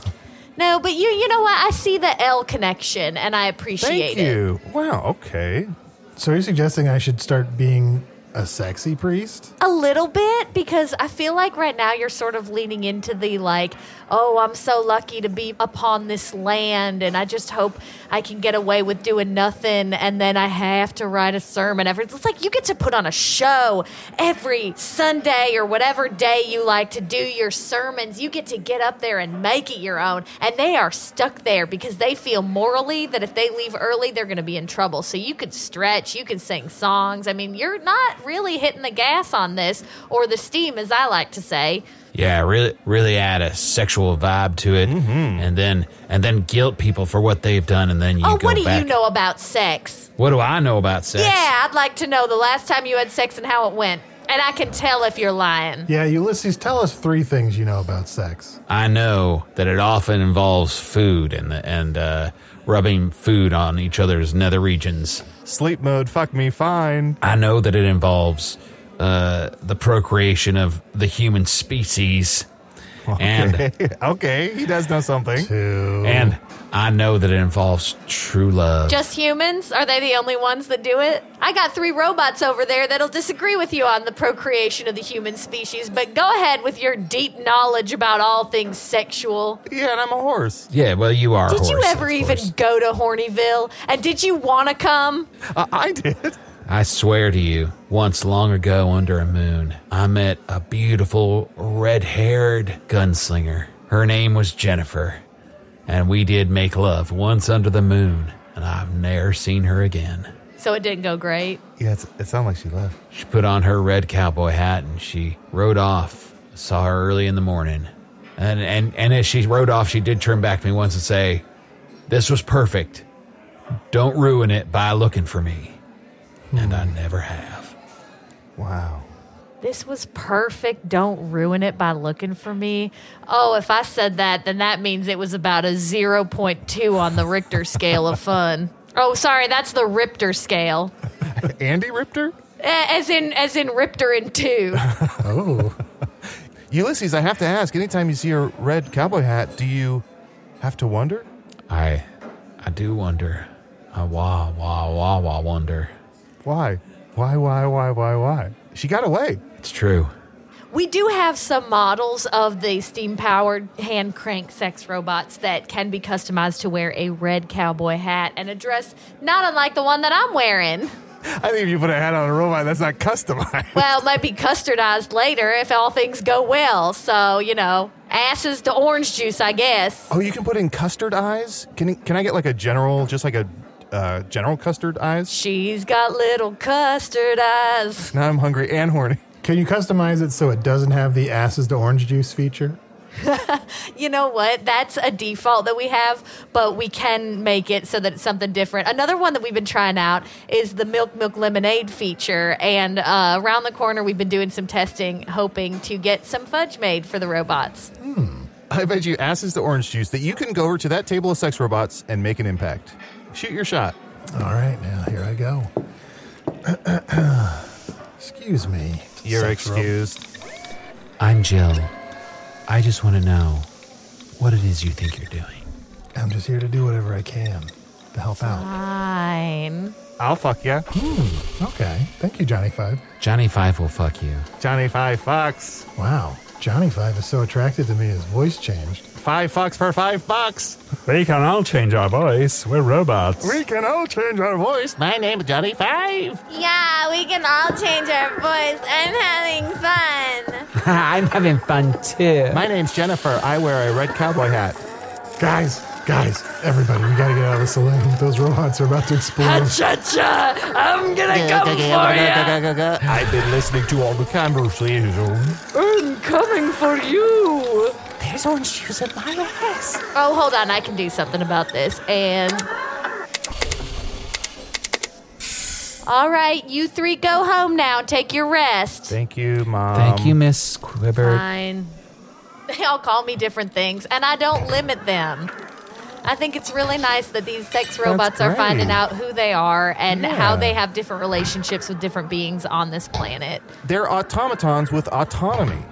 No, but you know what? I see the L connection, and I appreciate it. Thank you. Wow, okay. So you're suggesting I should start being A sexy priest? A little bit, because I feel like right now you're sort of leaning into the like, oh, I'm so lucky to be upon this land and I just hope I can get away with doing nothing and then I have to write a sermon. It's like you get to put on a show every Sunday or whatever day you like to do your sermons. You get to get up there and make it your own, and they are stuck there because they feel morally that if they leave early, they're going to be in trouble. So you could stretch, you can sing songs. I mean, you're not really hitting the gas on this, or the steam, as I like to say. Yeah, really add a sexual vibe to it, mm-hmm. and then guilt people for what they've done, and then you go back. Oh, what do you know about sex? What do I know about sex? Yeah, I'd like to know the last time you had sex and how it went. And I can tell if you're lying. Yeah, Ulysses, tell us three things you know about sex. I know that it often involves food and rubbing food on each other's nether regions. Sleep mode, fuck me, fine. I know that it involves the procreation of the human species. Okay. And okay, he does know something. Two. And I know that it involves true love. Just humans? Are they the only ones that do it? I got three robots over there that'll disagree with you on the procreation of the human species, but go ahead with your deep knowledge about all things sexual. Yeah, and I'm a horse. Yeah, well, you are a horse. Did you ever even go to Hornyville? And did you want to come? I did. I swear to you, once long ago under a moon, I met a beautiful red-haired gunslinger. Her name was Jennifer, and we did make love once under the moon, and I've never seen her again. So it didn't go great? Yeah, it sounded like she left. She put on her red cowboy hat, and she rode off. I saw her early in the morning. And as she rode off, she did turn back to me once and say, "This was perfect. Don't ruin it by looking for me." And I never have. Wow. This was perfect. Don't ruin it by looking for me. Oh, if I said that, then that means it was about a 0.2 on the Richter scale of fun. Oh, sorry, that's the Ripter scale. Andy Ripter? As in Ripter in 2. Oh. Ulysses, I have to ask, anytime you see a red cowboy hat, do you have to wonder? I do wonder. I wonder. Why? Why? She got away. It's true. We do have some models of the steam-powered hand-crank sex robots that can be customized to wear a red cowboy hat and a dress not unlike the one that I'm wearing. I think if you put a hat on a robot, that's not customized. Well, it might be custardized later if all things go well. So, asses to orange juice, I guess. Oh, you can put in custard eyes? Can I get like a general, just like a... General Custard Eyes? She's got little custard eyes. Now I'm hungry and horny. Can you customize it so it doesn't have the asses to orange juice feature? You know what? That's a default that we have, but we can make it so that it's something different. Another one that we've been trying out is the milk lemonade feature, and around the corner we've been doing some testing, hoping to get some fudge made for the robots. I bet you asses to orange juice that you can go over to that table of sex robots and make an impact. Shoot your shot. All right, now here I go. Excuse me. You're excused. I'm Jill. I just want to know what it is you think you're doing. I'm just here to do whatever I can to help out. Fine. I'll fuck you. Okay. Thank you, Johnny Five. Johnny Five will fuck you. Johnny Five fucks. Wow. Johnny Five is so attracted to me, his voice changed. $5 for $5. We can all change our voice. We're robots. We can all change our voice. My name's Johnny Five. Yeah, we can all change our voice. I'm having fun. I'm having fun, too. My name's Jennifer. I wear a red cowboy hat. Guys, everybody, we gotta get out of the saloon. Those robots are about to explode. Ha-cha-cha! I'm gonna come for you! I've been listening to all the conversations. I'm coming for you! There's orange juice in my ass. Oh, hold on. I can do something about this. And... all right, you three go home now. Take your rest. Thank you, Mom. Thank you, Miss Quibbert. Fine. They all call me different things, and I don't limit them. I think it's really nice that these sex robots are finding out who they are and how they have different relationships with different beings on this planet. They're automatons with autonomy.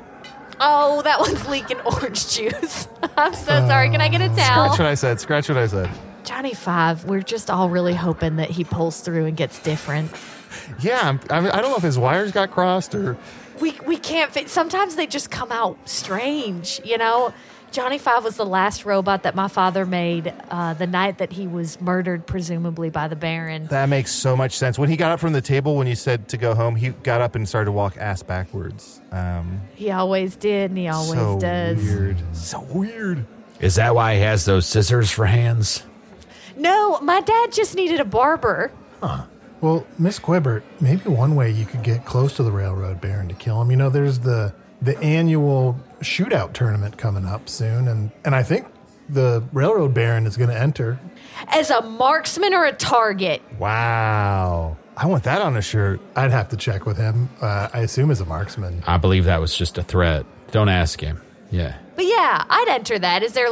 Oh, that one's leaking orange juice. I'm so sorry. Can I get a towel? Scratch what I said. Johnny Five, we're just all really hoping that he pulls through and gets different. Yeah, I don't know if his wires got crossed or... We can't fit. Sometimes they just come out strange, you know? Johnny Five was the last robot that my father made the night that he was murdered, presumably by the Baron. That makes so much sense. When he got up from the table, when you said to go home, he got up and started to walk ass backwards. He always did, and he always does. So weird. Is that why he has those scissors for hands? No, my dad just needed a barber. Huh. Well, Miss Quibbert, maybe one way you could get close to the Railroad Baron to kill him. You know, there's the annual shootout tournament coming up soon, and I think the Railroad Baron is going to enter. As a marksman or a target? Wow. I want that on a shirt. I'd have to check with him. I assume as a marksman. I believe that was just a threat. Don't ask him. Yeah. But yeah, I'd enter that. Is there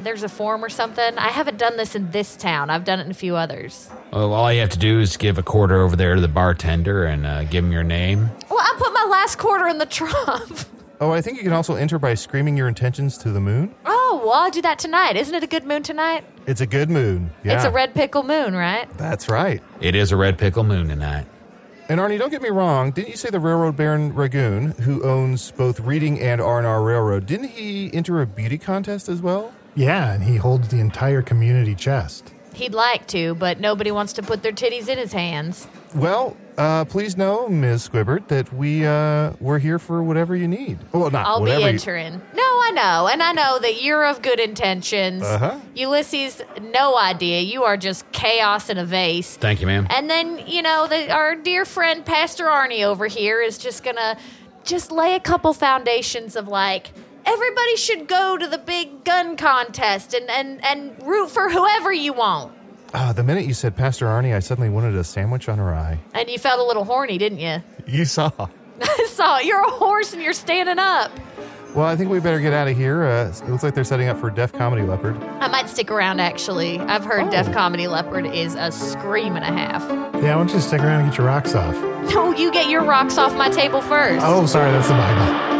there's a form or something? I haven't done this in this town. I've done it in a few others. Well, all you have to do is give a quarter over there to the bartender and give him your name. Well, I put my last quarter in the trunk. Oh, I think you can also enter by screaming your intentions to the moon. Oh, well, I'll do that tonight. Isn't it a good moon tonight? It's a good moon, yeah. It's a red pickle moon, right? That's right. It is a red pickle moon tonight. And Arnie, don't get me wrong. Didn't you say the Railroad Baron Ragoon, who owns both Reading and R&R Railroad, didn't he enter a beauty contest as well? Yeah, and he holds the entire community chest. He'd like to, but nobody wants to put their titties in his hands. Well... please know, Ms. Quibbert, that we're here for whatever you need. Well, not I'll whatever be entering. No, I know. And I know that you're of good intentions. Uh-huh. Ulysses, no idea. You are just chaos in a vase. Thank you, ma'am. And then, you know, our dear friend Pastor Arnie over here is just going to just lay a couple foundations of like... Everybody should go to the big gun contest and root for whoever you want. The minute you said Pastor Arnie, I suddenly wanted a sandwich on her eye. And you felt a little horny, didn't you? You saw. I saw. You're a horse and you're standing up. Well, I think we better get out of here. It looks like they're setting up for Deaf Comedy Leopard. I might stick around, actually. I've heard Deaf Comedy Leopard is a scream and a half. Yeah, why don't you stick around and get your rocks off? No, you get your rocks off my table first. Oh, sorry, that's the Bible.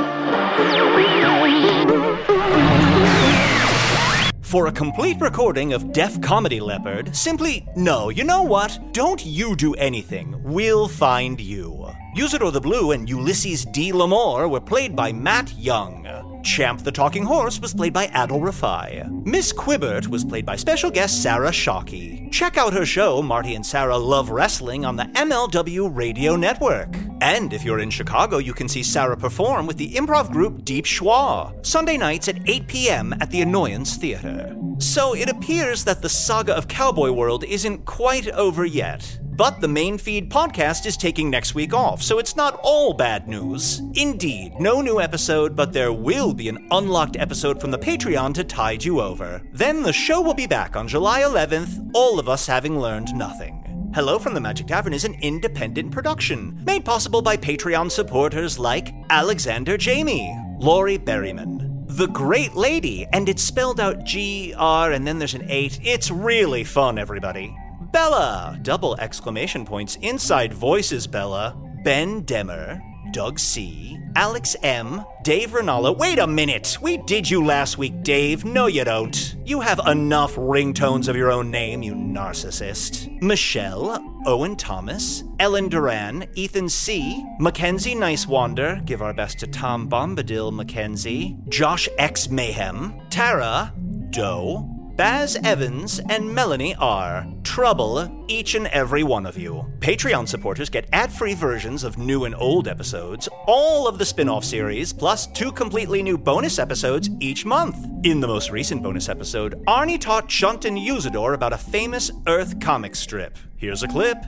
For a complete recording of Deaf Comedy Leopard, simply, no, you know what? Don't you do anything. We'll find you. Usador the Blue and Ulysses D. L'Amour were played by Matt Young. Champ the Talking Horse was played by Adil Rafai. Miss Quibbert was played by special guest Sarah Shockey. Check out her show, Marty and Sarah Love Wrestling, on the MLW Radio Network. And if you're in Chicago, you can see Sarah perform with the improv group Deep Schwa, Sunday nights at 8 p.m. at the Annoyance Theater. So it appears that the saga of Cowboy World isn't quite over yet. But the main feed podcast is taking next week off, so it's not all bad news. Indeed, no new episode, but there will be an unlocked episode from the Patreon to tide you over. Then the show will be back on July 11th, all of us having learned nothing. Hello from the Magic Tavern is an independent production, made possible by Patreon supporters like Alexander Jamie, Lori Berryman, The Great Lady, and it's spelled out G-R and then there's an 8. It's really fun, everybody. Bella, !! Inside voices Bella, Ben Demmer, Doug C, Alex M, Dave Rinaldo. Wait a minute, we did you last week, Dave. No, you don't. You have enough ringtones of your own name, you narcissist. Michelle, Owen Thomas, Ellen Duran, Ethan C, Mackenzie Nicewander, give our best to Tom Bombadil Mackenzie, Josh X Mayhem, Tara, Doe, Baz Evans, and Melanie R. Trouble, each and every one of you. Patreon supporters get ad-free versions of new and old episodes, all of the spin-off series, plus 2 completely new bonus episodes each month. In the most recent bonus episode, Arnie taught Chunt and Usador about a famous Earth comic strip. Here's a clip.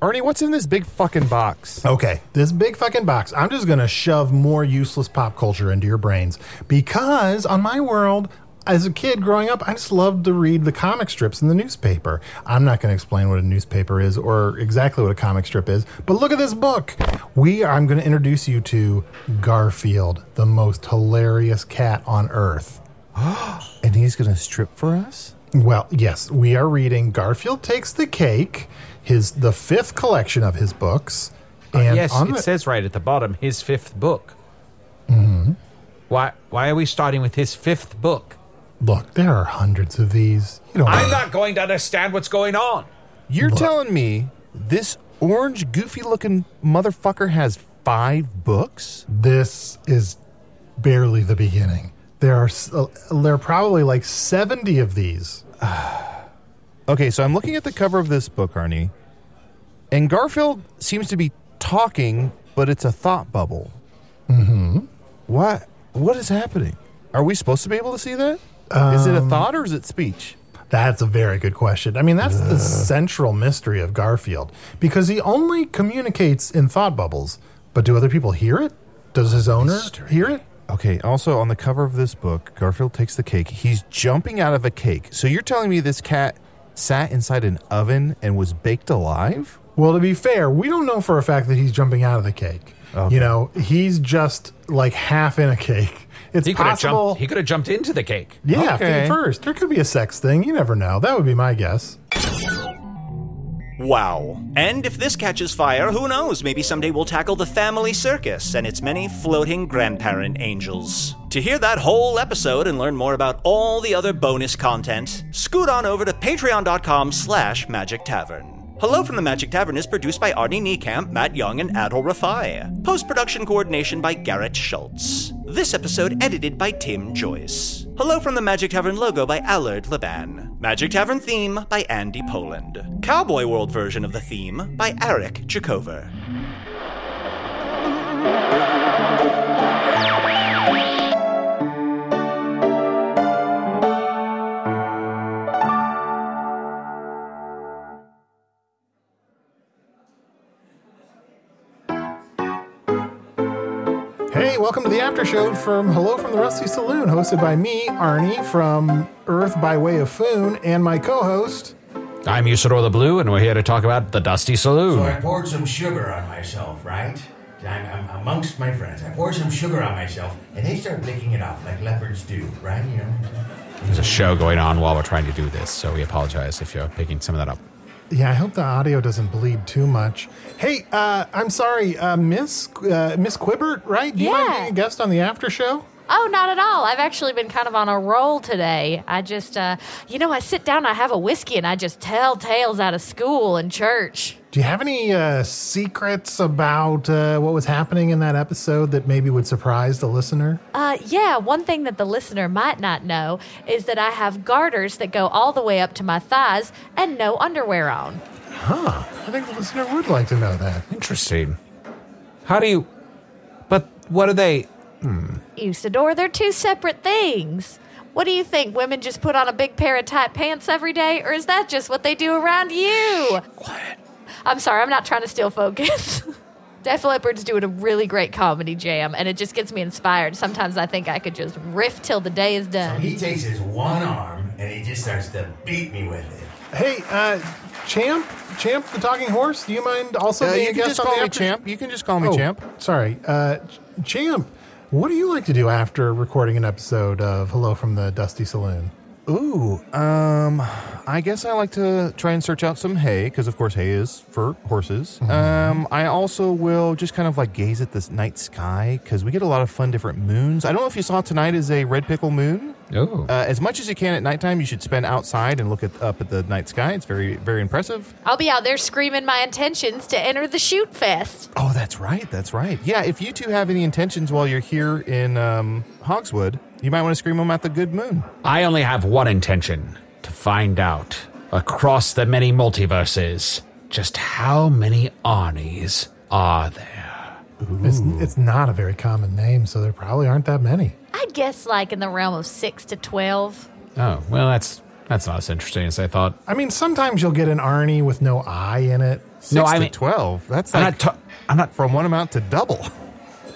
Arnie, what's in this big fucking box? Okay, this big fucking box. I'm just going to shove more useless pop culture into your brains, because on my world... As a kid growing up, I just loved to read the comic strips in the newspaper. I'm not going to explain what a newspaper is or exactly what a comic strip is, but look at this book. I'm going to introduce you to Garfield, the most hilarious cat on Earth. And he's going to strip for us? Well, yes, we are reading Garfield Takes the Cake, the 5th collection of his books. And yes, it says right at the bottom, his 5th book. Mm-hmm. Why are we starting with his 5th book? Look, there are hundreds of these. I'm not going to understand what's going on. You're telling me this orange, goofy-looking motherfucker has 5 books? This is barely the beginning. There are probably like 70 of these. Okay, so I'm looking at the cover of this book, Arnie, and Garfield seems to be talking, but it's a thought bubble. Mm-hmm. What is happening? Are we supposed to be able to see that? Is it a thought or is it speech? That's a very good question. I mean, that's the central mystery of Garfield, because he only communicates in thought bubbles. But do other people hear it? Does his owner hear it? Okay, also on the cover of this book, Garfield takes the cake. He's jumping out of a cake. So you're telling me this cat sat inside an oven and was baked alive? Well, to be fair, we don't know for a fact that he's jumping out of the cake. Okay. You know, he's just like half in a cake. It's possible. He could have jumped into the cake. Yeah, okay. First. There could be a sex thing. You never know. That would be my guess. Wow. And if this catches fire, who knows? Maybe someday we'll tackle the family circus and its many floating grandparent angels. To hear that whole episode and learn more about all the other bonus content, scoot on over to patreon.com/Magic Tavern. Hello from the Magic Tavern is produced by Arnie Niekamp, Matt Young, and Adil Rafai. Post-production coordination by Garrett Schultz. This episode edited by Tim Joyce. Hello from the Magic Tavern logo by Allard Laban. Magic Tavern theme by Andy Poland. Cowboy World version of the theme by Eric Jacover. Welcome to the after show from Hello from the Rusty Saloon, hosted by me, Arnie, from Earth by Way of Foon, and my co-host... I'm Usador the Blue, and we're here to talk about the Dusty Saloon. So I poured some sugar on myself, right? I'm amongst my friends. I poured some sugar on myself, and they started licking it off like leopards do, right? You know? There's a show going on while we're trying to do this, so we apologize if you're picking some of that up. Yeah, I hope the audio doesn't bleed too much. Hey, I'm sorry, Miss Quibbert, right? Do you mind being a guest on the after show? Oh, not at all. I've actually been kind of on a roll today. I just, I sit down, I have a whiskey, and I just tell tales out of school and church. Do you have any secrets about what was happening in that episode that maybe would surprise the listener? One thing that the listener might not know is that I have garters that go all the way up to my thighs and no underwear on. Huh. I think the listener would like to know that. Interesting. But what are they... Usador, they're two separate things. What do you think? Women just put on a big pair of tight pants every day, or is that just what they do around you? Shh, quiet. I'm sorry, I'm not trying to steal focus. Def Leppard's doing a really great comedy jam, and it just gets me inspired. Sometimes I think I could just riff till the day is done. So he takes his one arm and he just starts to beat me with it. Hey, Champ, the talking horse. Do you mind also being a guest on the after? Champ. You can just call me Champ. Sorry, Champ. What do you like to do after recording an episode of Hello from the Dusty Saloon? Ooh, I guess I like to try and search out some hay, because of course hay is for horses. Mm-hmm. I also will just kind of like gaze at this night sky, because we get a lot of fun different moons. I don't know if you saw tonight is a red pickle moon. Oh. As much as you can at nighttime, you should spend outside and look up at the night sky. It's very, very impressive. I'll be out there screaming my intentions to enter the shoot fest. Oh, that's right. Yeah, if you two have any intentions while you're here in Hogswood, you might want to scream them at the good moon. I only have one intention, to find out, across the many multiverses, just how many Arnies are there. It's not a very common name, so there probably aren't that many. I guess like in the realm of 6 to 12. Oh, well, that's not as interesting as I thought. I mean, sometimes you'll get an Arnie with no I in it. 6 to 12? That's like I'm not from one amount to double.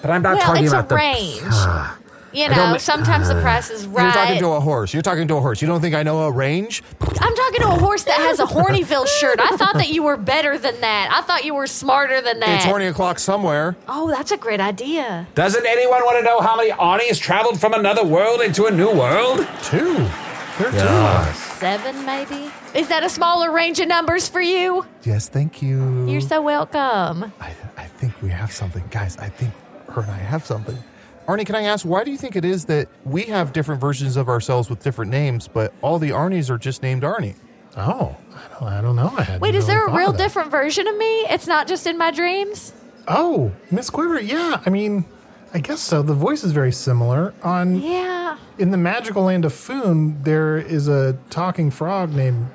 But I'm not talking about the... Well, it's a range. You know, sometimes the price is right. You're talking to a horse. You don't think I know a range? I'm talking to a horse that has a Hornyville shirt. I thought that you were better than that. I thought you were smarter than that. It's horny o'clock somewhere. Oh, that's a great idea. Doesn't anyone want to know how many Arnies traveled from another world into a new world? 2. There are 2. 7, maybe? Is that a smaller range of numbers for you? Yes, thank you. You're so welcome. I think we have something. Guys, I think her and I have something. Arnie, can I ask, why do you think it is that we have different versions of ourselves with different names, but all the Arnies are just named Arnie? Oh, I don't know. I had. Wait, is there a real different version of me? It's not just in my dreams? Oh, Miss Quibbert, yeah. I mean, I guess so. The voice is very similar. In the magical land of Foon, there is a talking frog named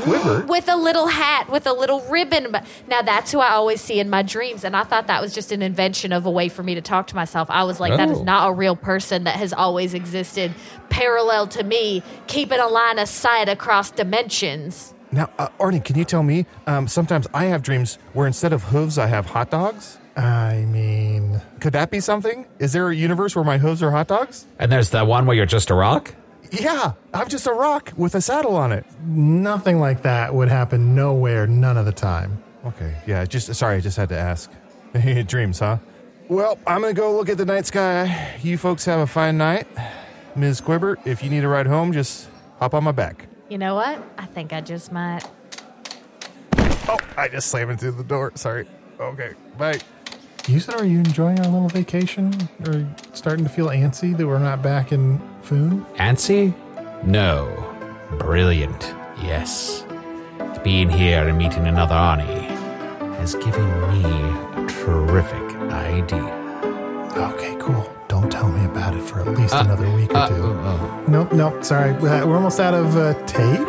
Quibbert. With a little hat, with a little ribbon. Now, that's who I always see in my dreams, and I thought that was just an invention of a way for me to talk to myself. I was like, that is not a real person that has always existed parallel to me, keeping a line of sight across dimensions. Now, Arnie, can you tell me, sometimes I have dreams where instead of hooves, I have hot dogs? I mean, could that be something? Is there a universe where my hooves are hot dogs? And there's that one where you're just a rock? Yeah, I'm just a rock with a saddle on it. Nothing like that would happen nowhere, none of the time. Okay, yeah, I just had to ask. Dreams, huh? Well, I'm going to go look at the night sky. You folks have a fine night. Ms. Quibbert, if you need a ride home, just hop on my back. You know what? I think I just might. Oh, I just slammed into the door. Sorry. Okay, bye. Usador, are you enjoying our little vacation? Or are you starting to feel antsy that we're not back in Foon? Antsy? No. Brilliant. Yes. Being here and meeting another Arnie has given me a terrific idea. Okay, cool. Don't tell me about it for at least another week or two. Nope, sorry. We're almost out of tape.